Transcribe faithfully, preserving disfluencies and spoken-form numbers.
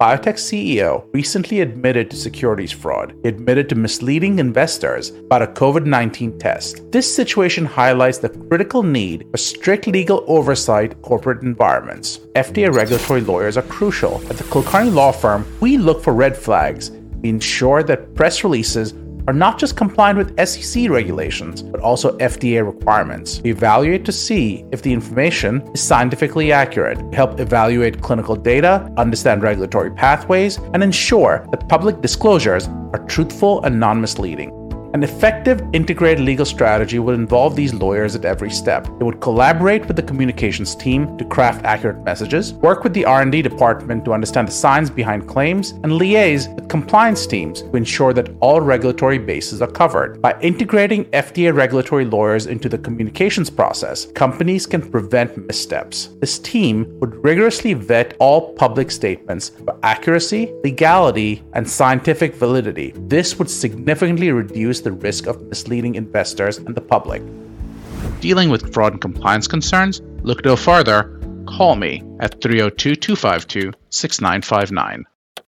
biotech C E O recently admitted to securities fraud. He admitted to misleading investors about a COVID nineteen test. This situation highlights the critical need for strict legal oversight in corporate environments. F D A regulatory lawyers are crucial. At the Kulkarni Law Firm, we look for red flags. We ensure that press releases are not just compliant with S E C regulations, but also F D A requirements. We evaluate to see if the information is scientifically accurate. We help evaluate clinical data, understand regulatory pathways, and ensure that public disclosures are truthful and non-misleading. An effective, integrated legal strategy would involve these lawyers at every step. They would collaborate with the communications team to craft accurate messages, work with the R and D department to understand the science behind claims, and liaise with compliance teams to ensure that all regulatory bases are covered. By integrating F D A regulatory lawyers into the communications process, companies can prevent missteps. This team would rigorously vet all public statements for accuracy, legality, and scientific validity. This would significantly reduce the risk of misleading investors and the public. Dealing with fraud and compliance concerns? Look no further. Call me at three oh two, two five two, six nine five nine.